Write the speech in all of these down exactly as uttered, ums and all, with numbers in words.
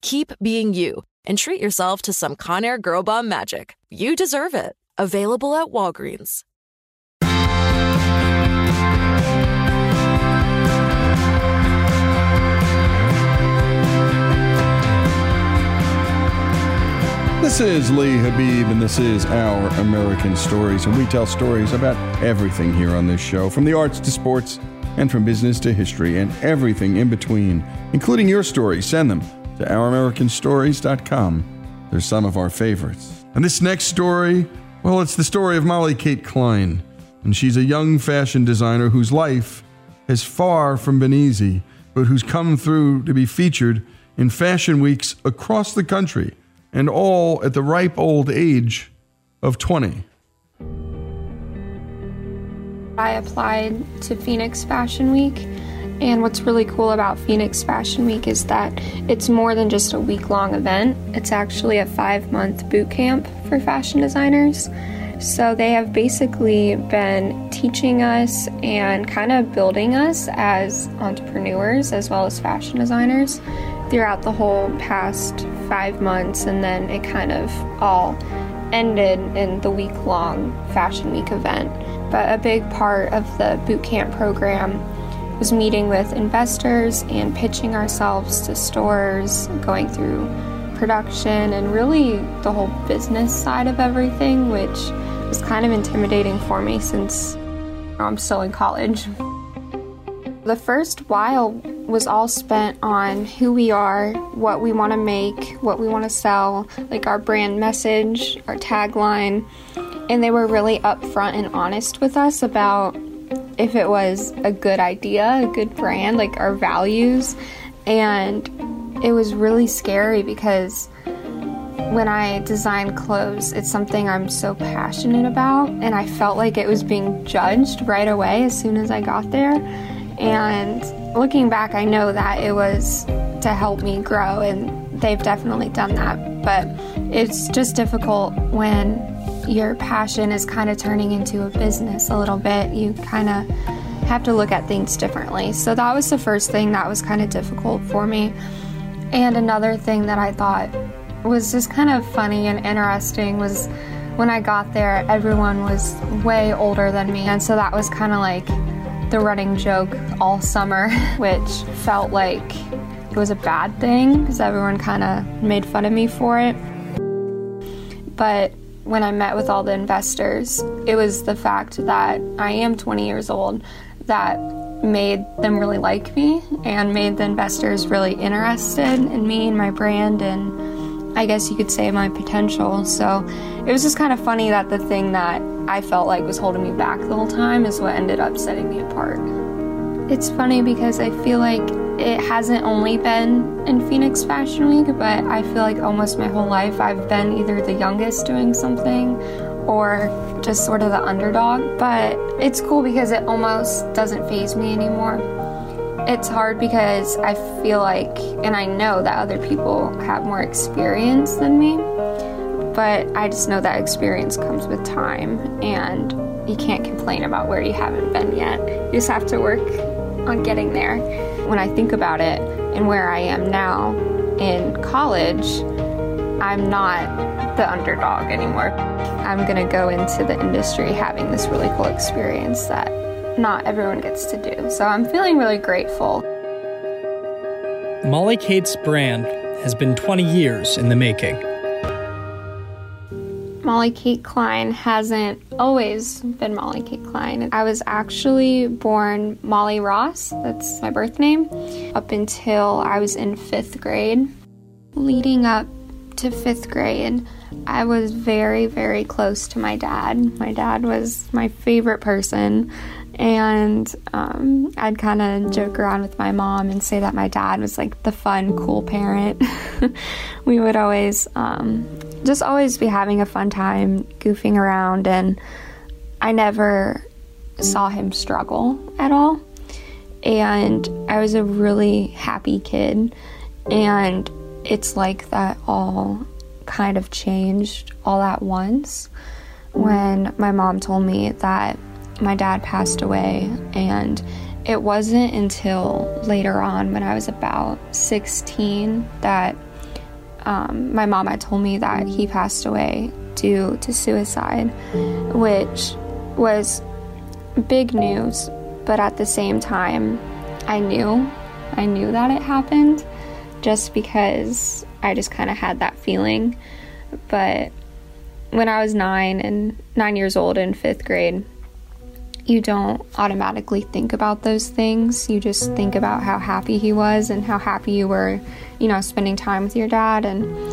keep being you. And treat yourself to some Conair Girl Bomb magic. You deserve it. Available at Walgreens. This is Lee Habib, and this is Our American Stories. And we tell stories about everything here on this show, from the arts to sports, and from business to history, and everything in between, including your stories. Send them to our american stories dot com. They're some of our favorites. And this next story, well, it's the story of Molly Kate Klein. And she's a young fashion designer whose life has far from been easy, but who's come through to be featured in fashion weeks across the country, and all at the ripe old age of twenty. I applied to Phoenix Fashion Week. And what's really cool about Phoenix Fashion Week is that it's more than just a week-long event. It's actually a five-month boot camp for fashion designers. So they have basically been teaching us and kind of building us as entrepreneurs as well as fashion designers throughout the whole past five months. And then it kind of all ended in the week-long Fashion Week event. But a big part of the boot camp program was meeting with investors and pitching ourselves to stores, going through production and really the whole business side of everything, which was kind of intimidating for me since I'm still in college. The first while was all spent on who we are, what we want to make, what we want to sell, like our brand message, our tagline, and they were really upfront and honest with us about if it was a good idea, a good brand, like our values. And it was really scary because When I design clothes, it's something I'm so passionate about, and I felt like it was being judged right away as soon as I got there. And looking back, I know that it was to help me grow, and they've definitely done that. But it's just difficult when your passion is kind of turning into a business a little bit. You kind of have to look at things differently. So that was the first thing that was kind of difficult for me. And another thing that I thought was just kind of funny and interesting was when I got there, everyone was way older than me. And so that was kind of like the running joke all summer, which felt like it was a bad thing because everyone kind of made fun of me for it. But when I met with all the investors, it was the fact that I am twenty years old that made them really like me and made the investors really interested in me and my brand and I guess you could say my potential. So it was just kind of funny that the thing that I felt like was holding me back the whole time is what ended up setting me apart. It's funny because I feel like it hasn't only been in Phoenix Fashion Week, but I feel like almost my whole life I've been either the youngest doing something or just sort of the underdog. But it's cool because it almost doesn't faze me anymore. It's hard because I feel like, and I know that other people have more experience than me, but I just know that experience comes with time and you can't complain about where you haven't been yet. You just have to work on getting there. When I think about it and where I am now in college, I'm not the underdog anymore. I'm gonna go into the industry having this really cool experience that not everyone gets to do. So I'm feeling really grateful. Molly Kate's brand has been twenty years in the making. Molly Kate Klein hasn't always been Molly Kate Klein. I was actually born Molly Ross, that's my birth name, up until I was in fifth grade. Leading up to fifth grade, I was very, very close to my dad. My dad was my favorite person. And um, I'd kind of joke around with my mom and say that my dad was like the fun, cool parent. We would always, um, just always be having a fun time, goofing around, and I never saw him struggle at all. And I was a really happy kid, and it's like that all kind of changed all at once when my mom told me that my dad passed away. And it wasn't until later on when I was about sixteen that um, my mom had told me that he passed away due to suicide, which was big news. But at the same time, I knew, I knew that it happened just because I just kind of had that feeling. But when I was nine and nine years old in fifth grade, you don't automatically think about those things. You just think about how happy he was and how happy you were, you know, spending time with your dad. And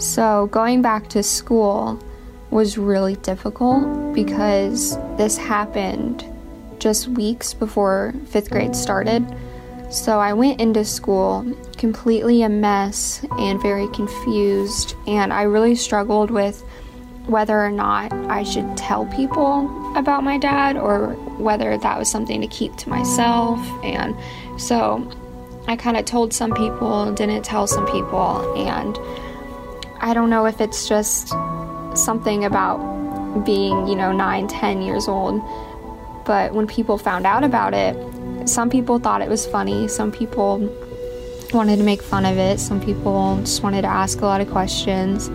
so going back to school was really difficult because this happened just weeks before fifth grade started. So I went into school completely a mess and very confused, and I really struggled with whether or not I should tell people about my dad or whether that was something to keep to myself. And so I kind of told some people, didn't tell some people, and I don't know if it's just something about being, you know, nine, ten years old, but when people found out about it, some people thought it was funny, some people wanted to make fun of it, some people just wanted to ask a lot of questions.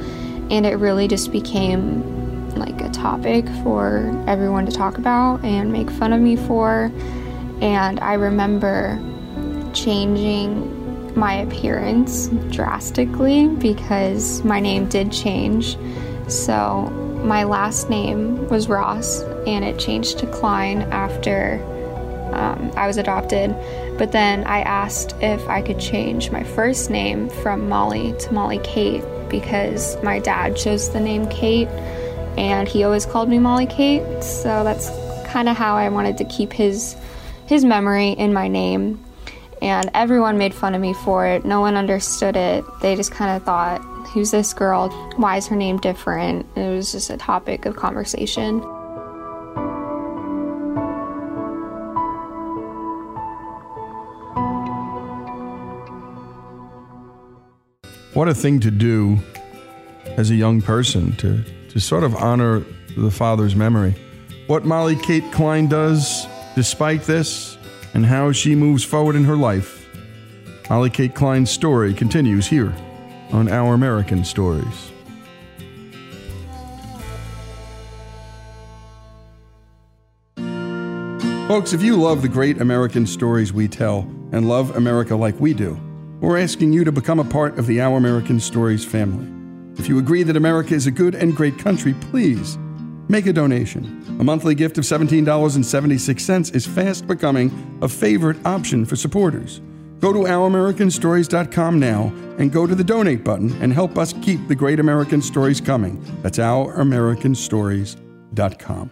And it really just became like a topic for everyone to talk about and make fun of me for. And I remember changing my appearance drastically because my name did change. So my last name was Ross and it changed to Klein after um, I was adopted. But then I asked if I could change my first name from Molly to Molly Kate, because my dad chose the name Kate and he always called me Molly Kate. So that's kind of how I wanted to keep his his memory in my name. and everyone made fun of me for it. No one understood it. They just kind of thought, who's this girl? Why is her name different? It was just a topic of conversation. What a thing to do as a young person, to, to sort of honor the father's memory. What Molly Kate Klein does despite this, and how she moves forward in her life. Molly Kate Klein's story continues here on Our American Stories. Folks, if you love the great American stories we tell and love America like we do, we're asking you to become a part of the Our American Stories family. If you agree that America is a good and great country, please make a donation. A monthly gift of seventeen dollars and seventy-six cents is fast becoming a favorite option for supporters. Go to our american stories dot com now and go to the donate button and help us keep the great American stories coming. That's our american stories dot com.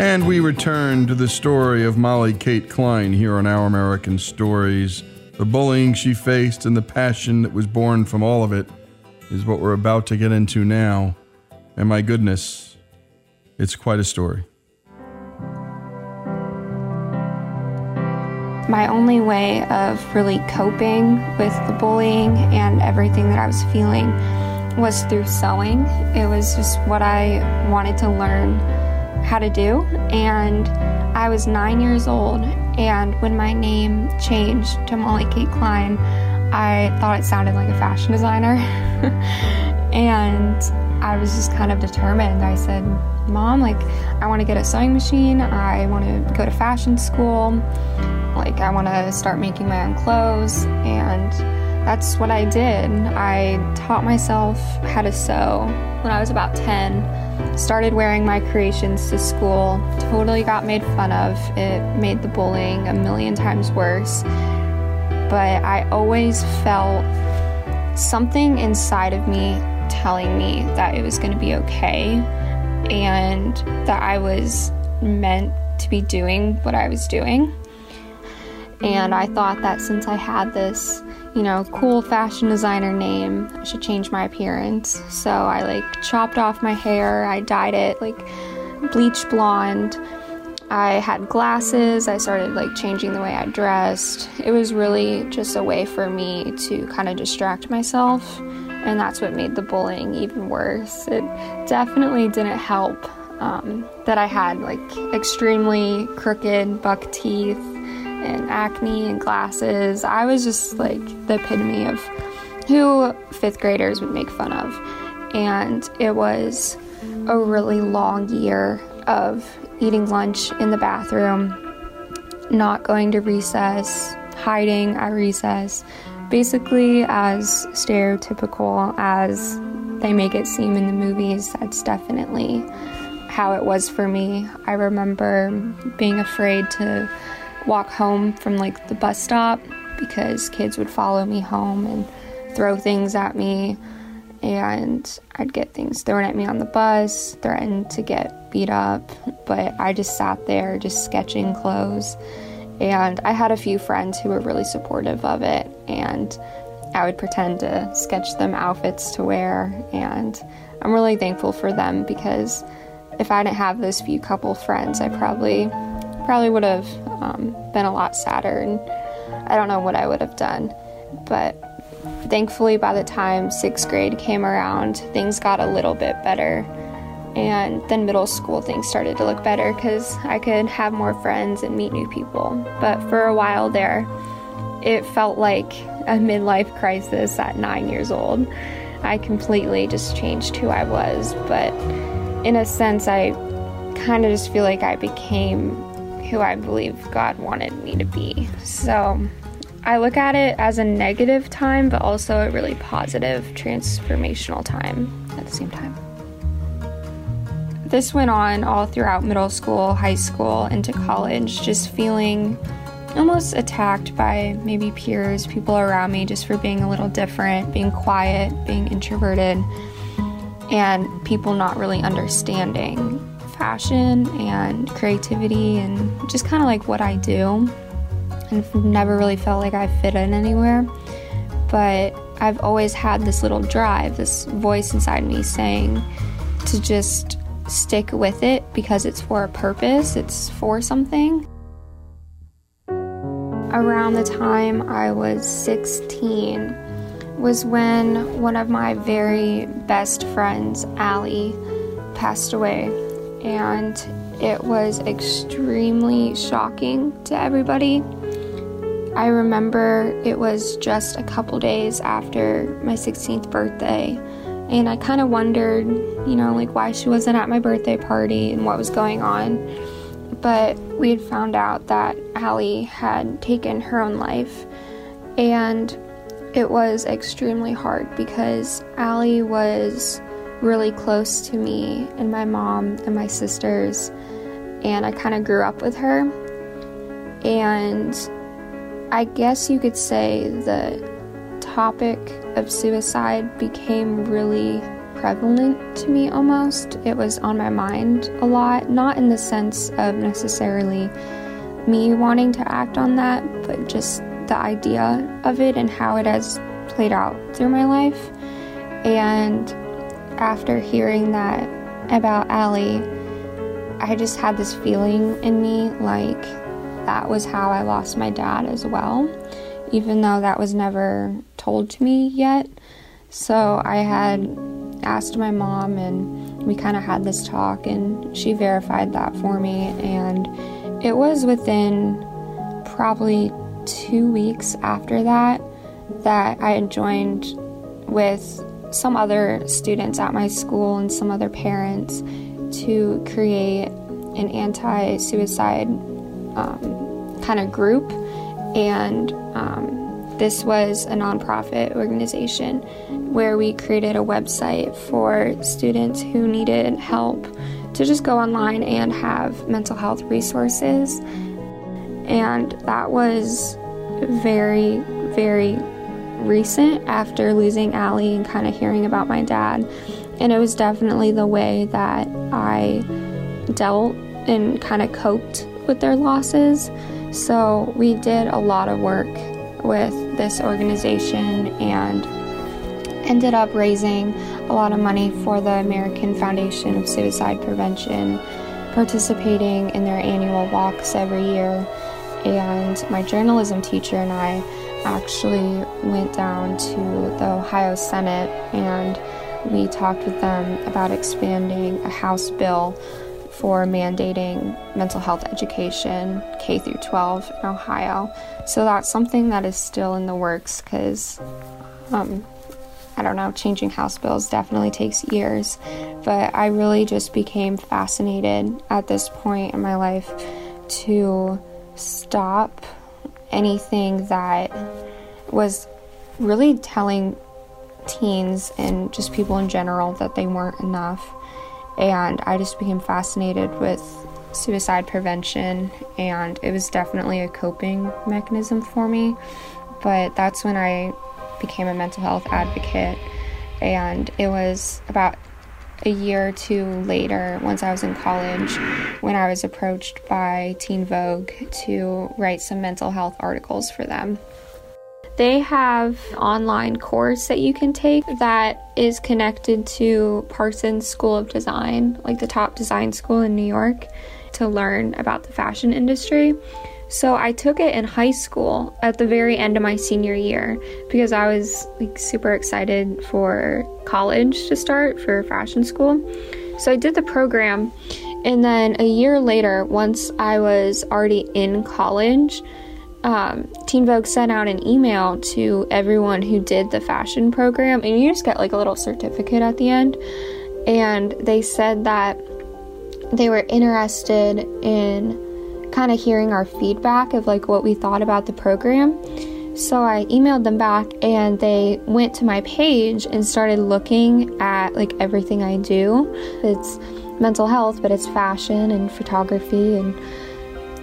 And we return to the story of Molly Kate Klein here on Our American Stories. The bullying she faced and the passion that was born from all of it is what we're about to get into now. And my goodness, it's quite a story. My only way of really coping with the bullying and everything that I was feeling was through sewing. It was just what I wanted to learn how to do, and I was nine years old, and when my name changed to Molly Kate Klein, I thought it sounded like a fashion designer. And I was just kind of determined. I said, Mom, like, I want to get a sewing machine, I want to go to fashion school, like, I want to start making my own clothes. And that's what I did. I taught myself how to sew when I was about ten, started wearing my creations to school, totally got made fun of. It made the bullying a million times worse. But I always felt something inside of me telling me that it was going to be okay and that I was meant to be doing what I was doing. And I thought that since I had this, you know, cool fashion designer name, I should change my appearance. So I like chopped off my hair, I dyed it like bleach blonde, I had glasses, I started like changing the way I dressed. It was really just a way for me to kind of distract myself, and that's what made the bullying even worse. It definitely didn't help um, that I had like extremely crooked buck teeth and acne and glasses. I was just like the epitome of who fifth graders would make fun of. And it was a really long year of eating lunch in the bathroom, not going to recess, hiding at recess, basically as stereotypical as they make it seem in the movies. That's definitely how it was for me. I remember being afraid to walk home from like the bus stop because kids would follow me home and throw things at me, and I'd get things thrown at me on the bus, threatened to get beat up. But I just sat there just sketching clothes, and I had a few friends who were really supportive of it, and I would pretend to sketch them outfits to wear, and I'm really thankful for them, because if I didn't have those few couple friends, I probably probably would have um, been a lot sadder, and I don't know what I would have done. But thankfully, by the time sixth grade came around, things got a little bit better, and then middle school things started to look better because I could have more friends and meet new people. But for a while there, it felt like a midlife crisis at nine years old. I completely just changed who I was, but in a sense, I kind of just feel like I became who I believe God wanted me to be. So I look at it as a negative time, but also a really positive, transformational time at the same time. This went on all throughout middle school, high school, into college, just feeling almost attacked by maybe peers, people around me, just for being a little different, being quiet, being introverted. and people not really understanding fashion and creativity and just kind of like what I do, and never really felt like I fit in anywhere. But I've always had this little drive, this voice inside me saying to just stick with it because it's for a purpose, it's for something. Around the time I was sixteen was when one of my very best friends, Allie, passed away. And it was extremely shocking to everybody. I remember it was just a couple days after my sixteenth birthday, and I kind of wondered, you know, like why she wasn't at my birthday party and what was going on. But we had found out that Allie had taken her own life, and it was extremely hard because Allie was really close to me and my mom and my sisters, and I kind of grew up with her. And I guess you could say the topic of suicide became really prevalent to me almost. It was on my mind a lot, not in the sense of necessarily me wanting to act on that, but just the idea of it and how it has played out through my life. And after hearing that about Allie, I just had this feeling in me like that was how I lost my dad as well, even though that was never told to me yet. So I had asked my mom, and we kind of had this talk, and she verified that for me. And it was within probably two weeks after that that I had joined with some other students at my school and some other parents to create an anti-suicide um, kind of group. And um, this was a nonprofit organization where we created a website for students who needed help to just go online and have mental health resources. And that was very, very recent after losing Allie and kind of hearing about my dad. And it was definitely the way that I dealt and kind of coped with their losses. So we did a lot of work with this organization and ended up raising a lot of money for the American Foundation of Suicide Prevention, participating in their annual walks every year. And my journalism teacher and I actually went down to the Ohio Senate, and we talked with them about expanding a House bill for mandating mental health education K through twelve in Ohio. So that's something that is still in the works because, um, I don't know, changing House bills definitely takes years. But I really just became fascinated at this point in my life to stop anything that was really telling teens and just people in general that they weren't enough. And I just became fascinated with suicide prevention, and it was definitely a coping mechanism for me. But that's when I became a mental health advocate, and it was about a year or two later, once I was in college, when I was approached by Teen Vogue to write some mental health articles for them. They have an online course that you can take that is connected to Parsons School of Design, like the top design school in New York, to learn about the fashion industry. So I took it in high school at the very end of my senior year because I was like super excited for college to start, for fashion school. So I did the program, and then a year later, once I was already in college, um, Teen Vogue sent out an email to everyone who did the fashion program, and you just get like a little certificate at the end. And they said that they were interested in kind of hearing our feedback of like what we thought about the program. So I emailed them back, and they went to my page and started looking at like everything I do. It's mental health, but it's fashion and photography. And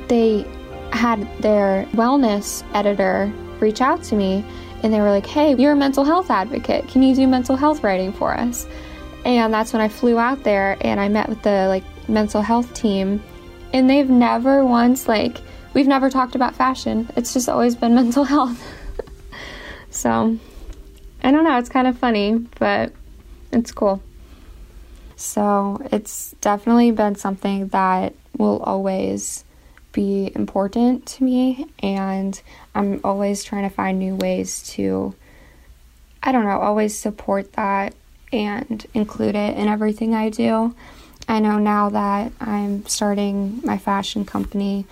they had their wellness editor reach out to me, and they were like, hey, you're a mental health advocate, can you do mental health writing for us? And that's when I flew out there and I met with the like mental health team, and they've never once like we've never talked about fashion. It's just always been mental health. So I don't know, it's kind of funny, but it's cool. So it's definitely been something that will always be important to me, and I'm always trying to find new ways to, I don't know, always support that and include it in everything I do. I know now that I'm starting my fashion company,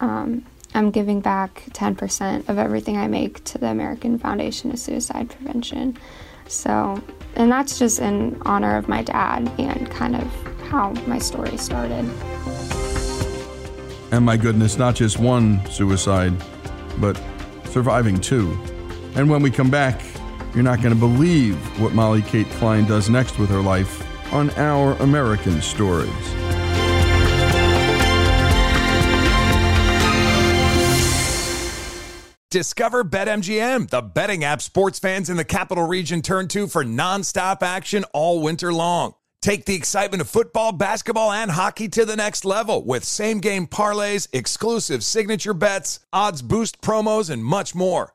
um, I'm giving back ten percent of everything I make to the American Foundation of Suicide Prevention. So, and that's just in honor of my dad and kind of how my story started. And my goodness, not just one suicide, but surviving two. And when we come back, you're not going to believe what Molly Kate Klein does next with her life on Our American Stories. Discover BetMGM, the betting app sports fans in the capital region turn to for nonstop action all winter long. Take the excitement of football, basketball, and hockey to the next level with same-game parlays, exclusive signature bets, odds boost promos, and much more.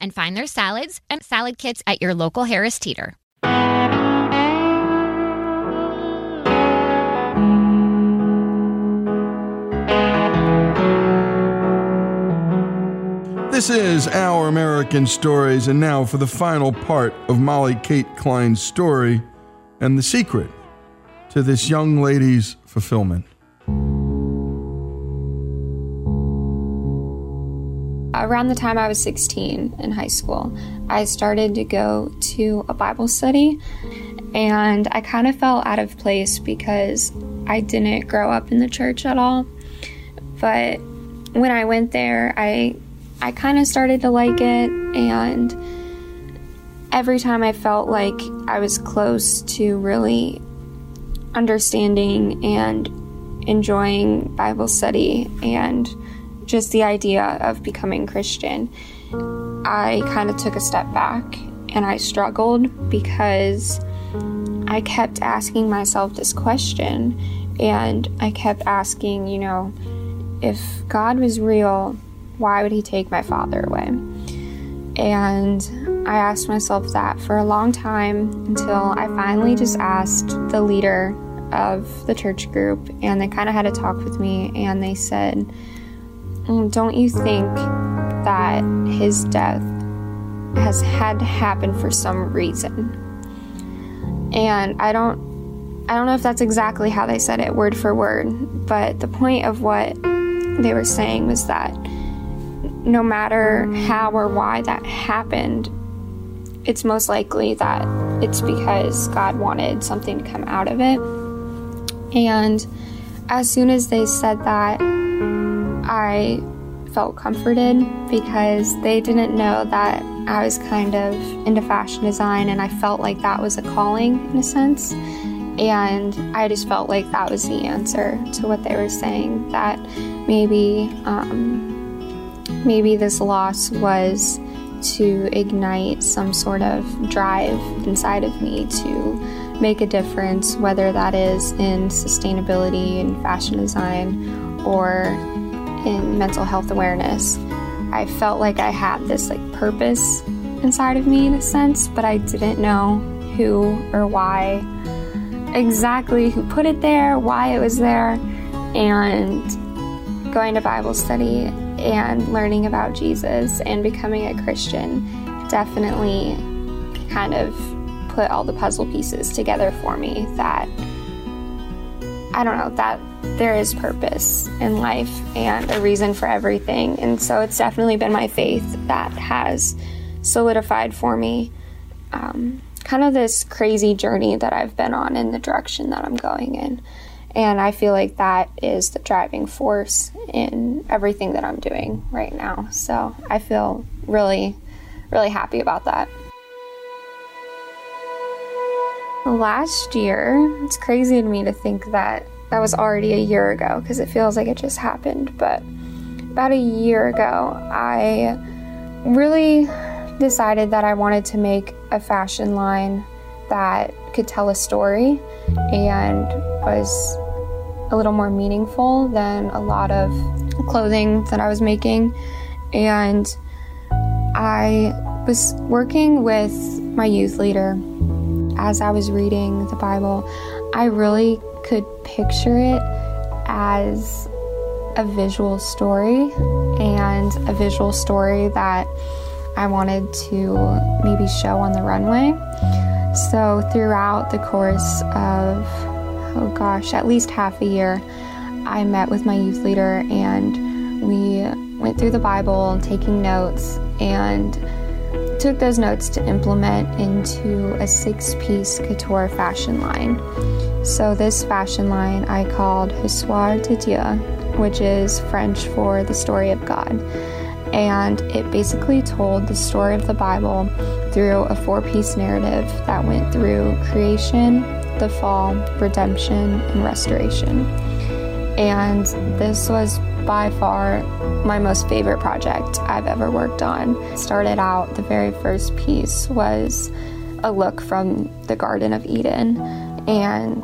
and find their salads and salad kits at your local Harris Teeter. This is Our American Stories, and now for the final part of Molly Kate Klein's story and the secret to this young lady's fulfillment. around the time I was sixteen in high school, I started to go to a Bible study, and I kind of fell out of place because I didn't grow up in the church at all. But when I went there, I I kind of started to like it, and every time I felt like I was close to really understanding and enjoying Bible study and just the idea of becoming Christian, I kind of took a step back, and I struggled because I kept asking myself this question, and I kept asking, you know, if God was real, why would he take my father away? And I asked myself that for a long time until I finally just asked the leader of the church group, and they kind of had a talk with me, and they said, don't you think that his death has had to happen for some reason? And I don't I don't know if that's exactly how they said it word for word, but the point of what they were saying was that no matter how or why that happened, it's most likely that it's because God wanted something to come out of it. And as soon as they said that, I felt comforted, because they didn't know that I was kind of into fashion design, and I felt like that was a calling in a sense. And I just felt like that was the answer to what they were saying, that maybe um, maybe this loss was to ignite some sort of drive inside of me to make a difference, whether that is in sustainability and fashion design or in mental health awareness. I felt like I had this like purpose inside of me in a sense, but I didn't know who or why exactly who put it there, why it was there. And going to Bible study and learning about Jesus and becoming a Christian definitely kind of put all the puzzle pieces together for me that, I don't know, that there is purpose in life and a reason for everything. And so it's definitely been my faith that has solidified for me um, kind of this crazy journey that I've been on in the direction that I'm going in. And I feel like that is the driving force in everything that I'm doing right now. So I feel really, really happy about that. Last year, it's crazy to me to think that that was already a year ago, because it feels like it just happened. But about a year ago, I really decided that I wanted to make a fashion line that could tell a story and was a little more meaningful than a lot of clothing that I was making. And I was working with my youth leader. As I was reading the Bible, I really could picture it as a visual story, and a visual story that I wanted to maybe show on the runway. So throughout the course of, oh gosh, at least half a year, I met with my youth leader, and we went through the Bible, taking notes, and took those notes to implement into a six-piece couture fashion line. So this fashion line I called Histoire de Dieu, which is French for the story of God. And it basically told the story of the Bible through a four-piece narrative that went through creation, the fall, redemption, and restoration. And this was by far my most favorite project I've ever worked on. Started out, the very first piece was a look from the Garden of Eden, and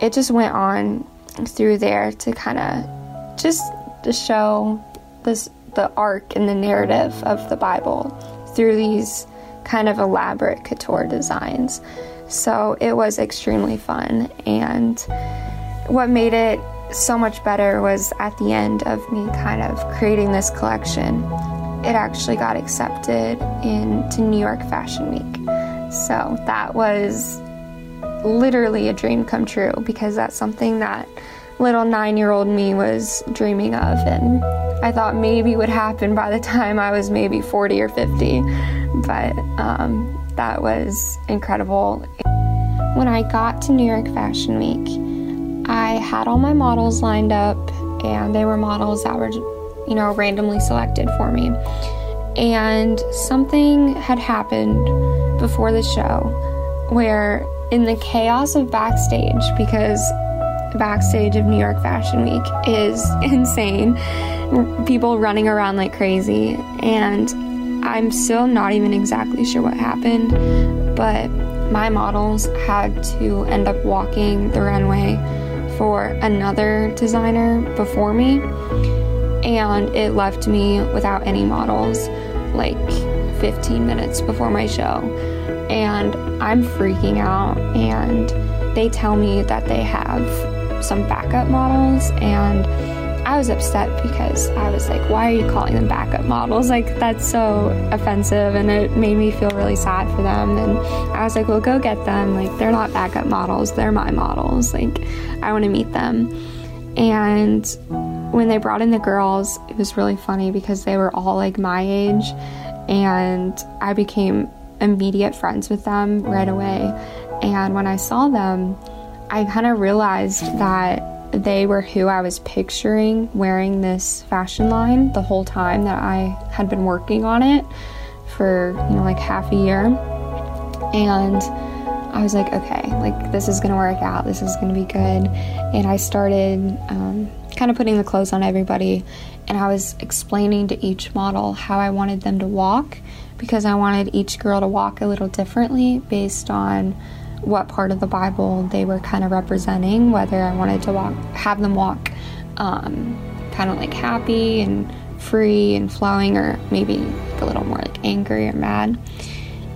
it just went on through there to kind of just to show this the arc and the narrative of the Bible through these kind of elaborate couture designs. So it was extremely fun, and what made it so much better was at the end of me kind of creating this collection, it actually got accepted into New York Fashion Week. So that was literally a dream come true, because that's something that little nine-year-old me was dreaming of and I thought maybe would happen by the time I was maybe forty or fifty, but um, that was incredible. When I got to New York Fashion Week, I had all my models lined up, and they were models that were, you know, randomly selected for me. And something had happened before the show where, in the chaos of backstage, because backstage of New York Fashion Week is insane, people running around like crazy, and I'm still not even exactly sure what happened, but my models had to end up walking the runway for another designer before me, and it left me without any models like fifteen minutes before my show, and I'm freaking out, and they tell me that they have some backup models, and I was upset because I was like, why are you calling them backup models? Like, that's so offensive, and it made me feel really sad for them. And I was like, well, go get them. Like, they're not backup models. They're my models. Like, I want to meet them. And when they brought in the girls, it was really funny because they were all like my age, and I became immediate friends with them right away. And when I saw them, I kind of realized that they were who I was picturing wearing this fashion line the whole time that I had been working on it for, you know, like half a year. And I was like, okay, like, this is gonna work out. This is gonna be good. And I started um, kind of putting the clothes on everybody, and I was explaining to each model how I wanted them to walk, because I wanted each girl to walk a little differently based on what part of the Bible they were kind of representing, whether I wanted to walk, have them walk um, kind of like happy and free and flowing, or maybe like a little more like angry or mad.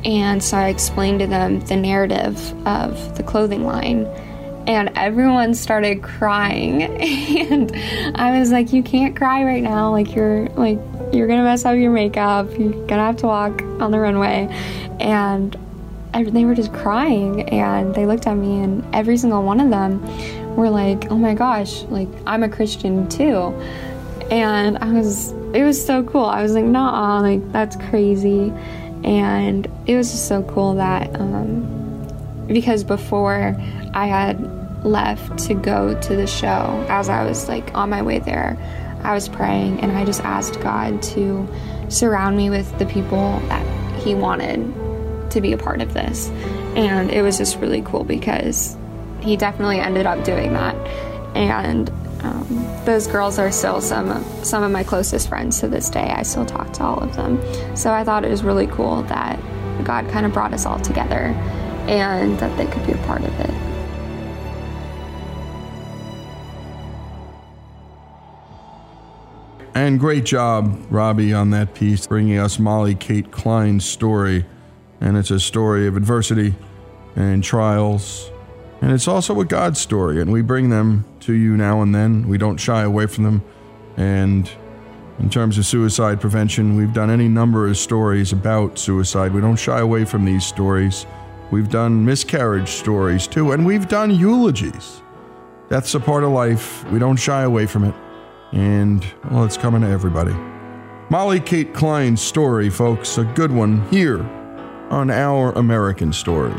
And so I explained to them the narrative of the clothing line, and everyone started crying. And I was like, you can't cry right now. Like, you're like, you're gonna mess up your makeup. You're gonna have to walk on the runway. And I, they were just crying, and they looked at me, and every single one of them were like, oh my gosh, like, I'm a Christian too. And I was, it was so cool. I was like, nah, like, that's crazy. And it was just so cool that, um, because before I had left to go to the show, as I was like on my way there, I was praying, and I just asked God to surround me with the people that He wanted to be a part of this. And it was just really cool because He definitely ended up doing that. And um, those girls are still some of, some of my closest friends to this day. I still talk to all of them. So I thought it was really cool that God kind of brought us all together and that they could be a part of it. And great job, Robbie, on that piece, bringing us Molly Kate Klein's story. And it's a story of adversity and trials. And it's also a God story. And we bring them to you now and then. We don't shy away from them. And in terms of suicide prevention, we've done any number of stories about suicide. We don't shy away from these stories. We've done miscarriage stories too. And we've done eulogies. Death's a part of life. We don't shy away from it. And, well, it's coming to everybody. Molly Kate Klein's story, folks, a good one here on Our American Stories.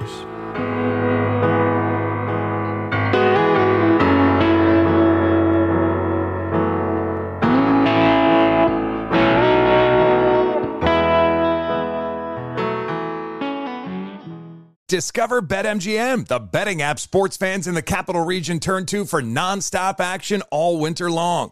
Discover BetMGM, the betting app sports fans in the capital region turn to for nonstop action all winter long.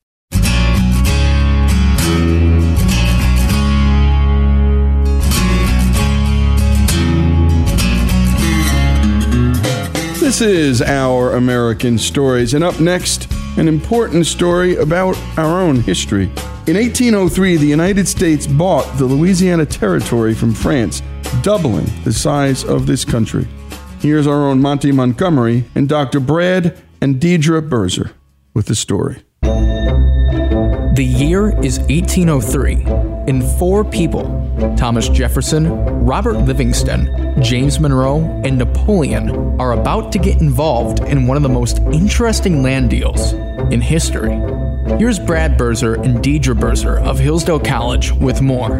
This is Our American Stories, and up next, an important story about our own history. In eighteen oh three, the United States bought the Louisiana Territory from France, doubling the size of this country. Here's our own Monty Montgomery and Doctor Brad and Deidre Berzer with the story. The year is eighteen oh three, and four people, Thomas Jefferson, Robert Livingston, James Monroe, and Napoleon, are about to get involved in one of the most interesting land deals in history. Here's Brad Berzer and Deidre Berzer of Hillsdale College with more.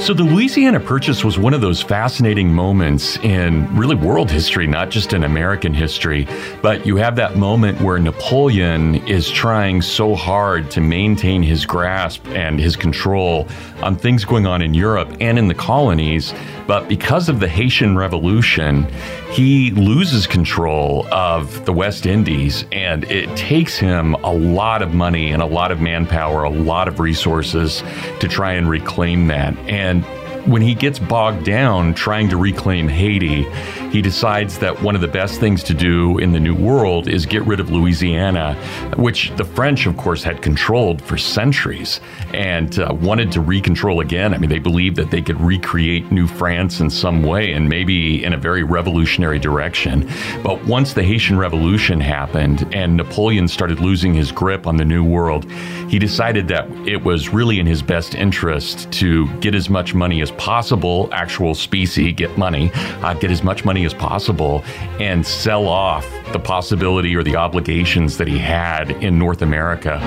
So the Louisiana Purchase was one of those fascinating moments in really world history, not just in American history. But you have that moment where Napoleon is trying so hard to maintain his grasp and his control on things going on in Europe and in the colonies. But because of the Haitian Revolution, he loses control of the West Indies, and it takes him a lot of money and a lot of manpower, a lot of resources to try and reclaim that. And when he gets bogged down trying to reclaim Haiti, he decides that one of the best things to do in the New World is get rid of Louisiana, which the French, of course, had controlled for centuries and uh, wanted to recontrol again. I mean, they believed that they could recreate New France in some way and maybe in a very revolutionary direction. But once the Haitian Revolution happened and Napoleon started losing his grip on the New World, he decided that it was really in his best interest to get as much money as possible, actual specie, get money, uh, get as much money as possible and sell off the possibility or the obligations that he had in North America.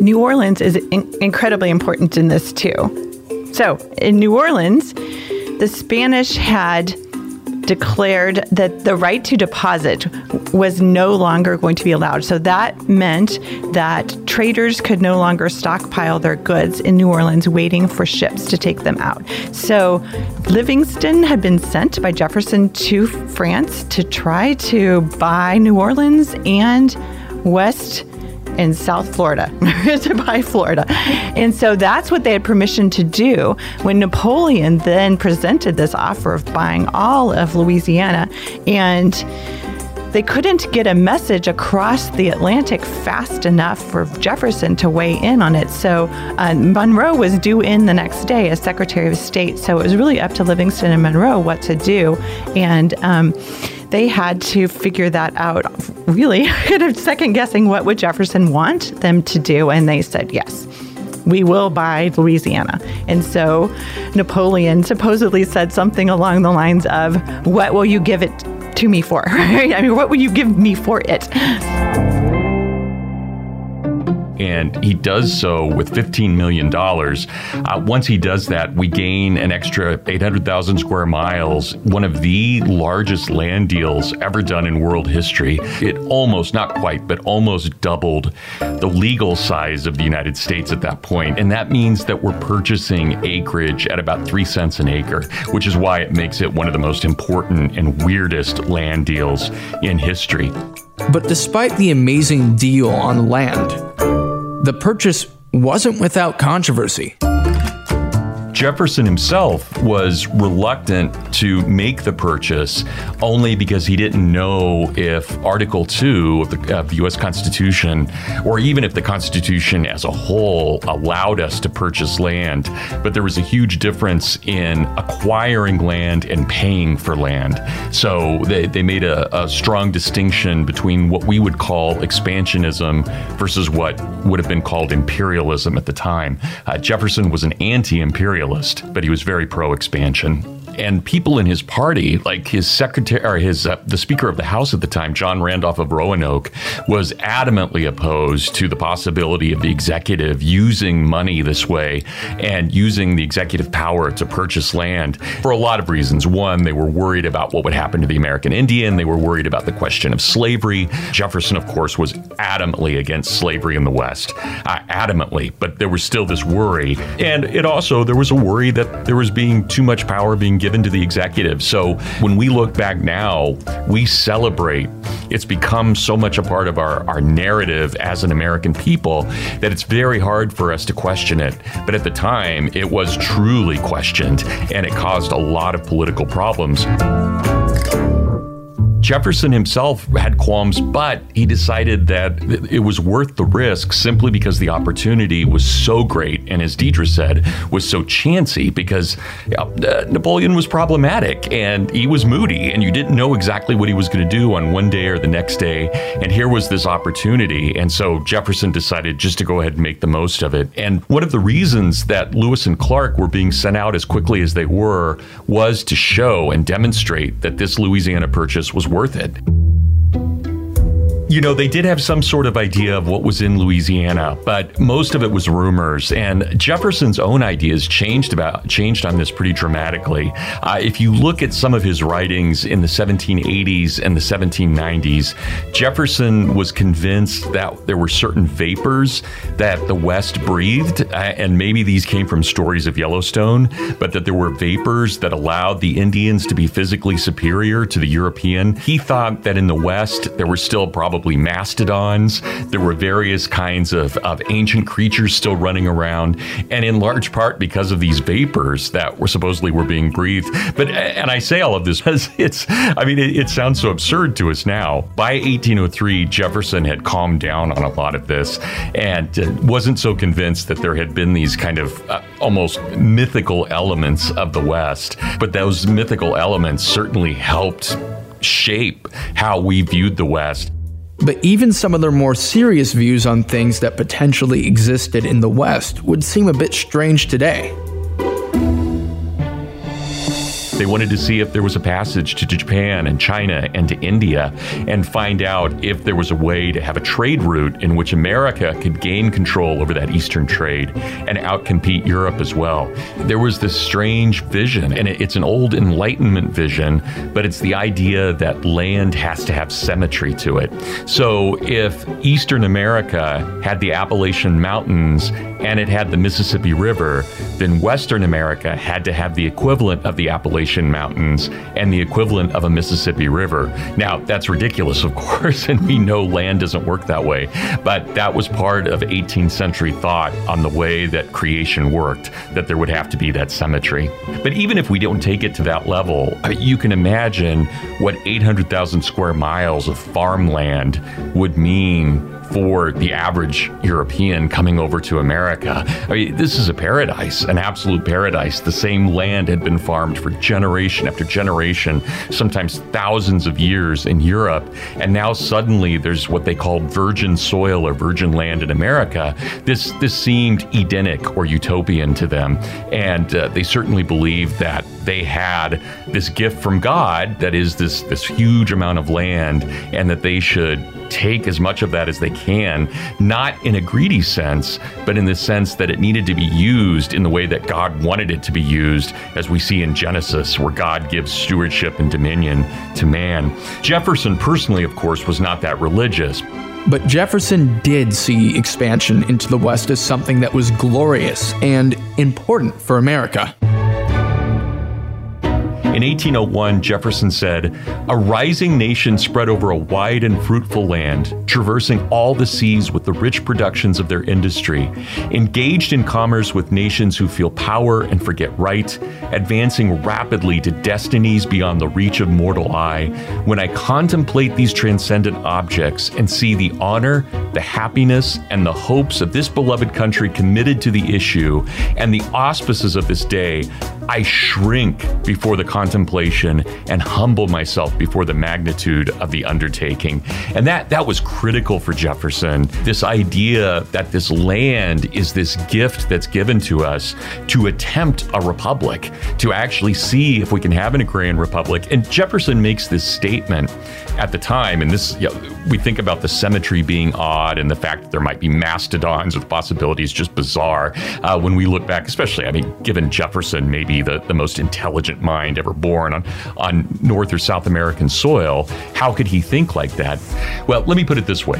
New Orleans is in- incredibly important in this too. So in New Orleans, the Spanish had declared that the right to deposit was no longer going to be allowed. So that meant that traders could no longer stockpile their goods in New Orleans waiting for ships to take them out. So Livingston had been sent by Jefferson to France to try to buy New Orleans and West in South Florida, to buy Florida. And so that's what they had permission to do. When Napoleon then presented this offer of buying all of Louisiana, and they couldn't get a message across the Atlantic fast enough for Jefferson to weigh in on it. So uh, Monroe was due in the next day as Secretary of State. So it was really up to Livingston and Monroe what to do. And um, they had to figure that out, really, kind of second guessing what would Jefferson want them to do. And they said, yes, we will buy Louisiana. And so Napoleon supposedly said something along the lines of, what will you give it to me for? I mean, what would you give me for it? And he does so with fifteen million dollars. Uh, once he does that, we gain an extra eight hundred thousand square miles, one of the largest land deals ever done in world history. It almost, not quite, but almost doubled the legal size of the United States at that point. And that means that we're purchasing acreage at about three cents an acre, which is why it makes it one of the most important and weirdest land deals in history. But despite the amazing deal on land, the purchase wasn't without controversy. Jefferson himself was reluctant to make the purchase only because he didn't know if Article two of the, of the U S Constitution, or even if the Constitution as a whole, allowed us to purchase land. But there was a huge difference in acquiring land and paying for land. So they, they made a, a strong distinction between what we would call expansionism versus what would have been called imperialism at the time. Uh, Jefferson was an anti-imperialist, but he was very pro-expansion. And people in his party, like his secretary, or his uh, the Speaker of the House at the time, John Randolph of Roanoke, was adamantly opposed to the possibility of the executive using money this way and using the executive power to purchase land for a lot of reasons. One, they were worried about what would happen to the American Indian. They were worried about the question of slavery. Jefferson, of course, was adamantly against slavery in the West, uh, adamantly. But there was still this worry, and it also there was a worry that there was being too much power being given. given to the executive. So when we look back now, we celebrate. It's become so much a part of our, our narrative as an American people that it's very hard for us to question it. But at the time, it was truly questioned, and it caused a lot of political problems. Jefferson himself had qualms, but he decided that it was worth the risk simply because the opportunity was so great, and as Deidre said, was so chancy, because uh, Napoleon was problematic and he was moody, and you didn't know exactly what he was going to do on one day or the next day. And here was this opportunity. And so Jefferson decided just to go ahead and make the most of it. And one of the reasons that Lewis and Clark were being sent out as quickly as they were was to show and demonstrate that this Louisiana purchase was worth worth it. You know, they did have some sort of idea of what was in Louisiana, but most of it was rumors. And Jefferson's own ideas changed about changed on this pretty dramatically. Uh, if you look at some of his writings in the seventeen eighties and the seventeen nineties, Jefferson was convinced that there were certain vapors that the West breathed, uh, and maybe these came from stories of Yellowstone, but that there were vapors that allowed the Indians to be physically superior to the European. He thought that in the West, there were still probably Probably mastodons. There were various kinds of, of ancient creatures still running around, and in large part because of these vapors that were supposedly were being breathed. But, and I say all of this because it's, I mean, it, it sounds so absurd to us now. By eighteen oh three, Jefferson had calmed down on a lot of this and wasn't so convinced that there had been these kind of uh, almost mythical elements of the West. But those mythical elements certainly helped shape how we viewed the West. But even some of their more serious views on things that potentially existed in the West would seem a bit strange today. They wanted to see if there was a passage to Japan and China and to India, and find out if there was a way to have a trade route in which America could gain control over that Eastern trade and outcompete Europe as well. There was this strange vision, and it's an old Enlightenment vision, but it's the idea that land has to have symmetry to it. So if Eastern America had the Appalachian Mountains and it had the Mississippi River, then Western America had to have the equivalent of the Appalachian Mountains and the equivalent of a Mississippi River. Now, that's ridiculous, of course, and we know land doesn't work that way, but that was part of eighteenth century thought on the way that creation worked, that there would have to be that symmetry. But even if we don't take it to that level, I mean, you can imagine what eight hundred thousand square miles of farmland would mean for the average European coming over to America. I mean, this is a paradise, an absolute paradise. The same land had been farmed for generation after generation, sometimes thousands of years in Europe. And now suddenly there's what they call virgin soil or virgin land in America. This, this seemed Edenic or utopian to them. And uh, they certainly believed that they had this gift from God, that is this, this huge amount of land, and that they should take as much of that as they can, not in a greedy sense, but in the sense that it needed to be used in the way that God wanted it to be used, as we see in Genesis, where God gives stewardship and dominion to man. Jefferson personally, of course, was not that religious. But Jefferson did see expansion into the West as something that was glorious and important for America. In eighteen oh one, Jefferson said, "A rising nation spread over a wide and fruitful land, traversing all the seas with the rich productions of their industry, engaged in commerce with nations who feel power and forget right, advancing rapidly to destinies beyond the reach of mortal eye. When I contemplate these transcendent objects and see the honor, the happiness, and the hopes of this beloved country committed to the issue and the auspices of this day, I shrink before the contemplation and humble myself before the magnitude of the undertaking." And that, that was critical for Jefferson, this idea that this land is this gift that's given to us to attempt a republic, to actually see if we can have an agrarian republic. And Jefferson makes this statement at the time, and this, you know, we think about the symmetry being odd and the fact that there might be mastodons with possibilities just bizarre uh, when we look back, especially, I mean, given Jefferson maybe The, the most intelligent mind ever born on, on North or South American soil. How could he think like that? Well, let me put it this way.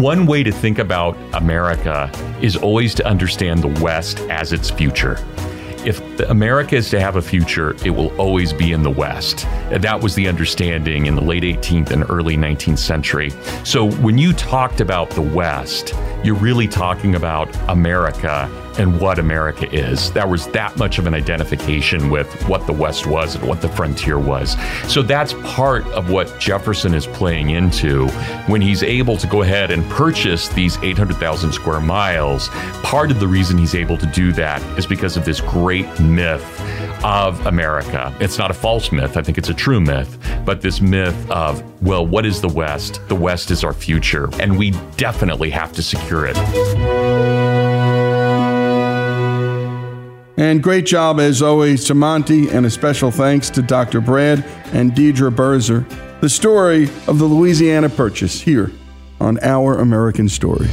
One way to think about America is always to understand the West as its future. If America is to have a future, it will always be in the West. That was the understanding in the late eighteenth and early nineteenth century. So when you talked about the West, you're really talking about America and what America is. There was that much of an identification with what the West was and what the frontier was. So that's part of what Jefferson is playing into when he's able to go ahead and purchase these eight hundred thousand square miles. Part of the reason he's able to do that is because of this great myth of America. It's not a false myth, I think it's a true myth, but this myth of, well, what is the West? The West is our future, and we definitely have to secure it. And great job, as always, to Monty, and a special thanks to Doctor Brad and Deidre Berzer. The story of the Louisiana Purchase here on Our American Stories.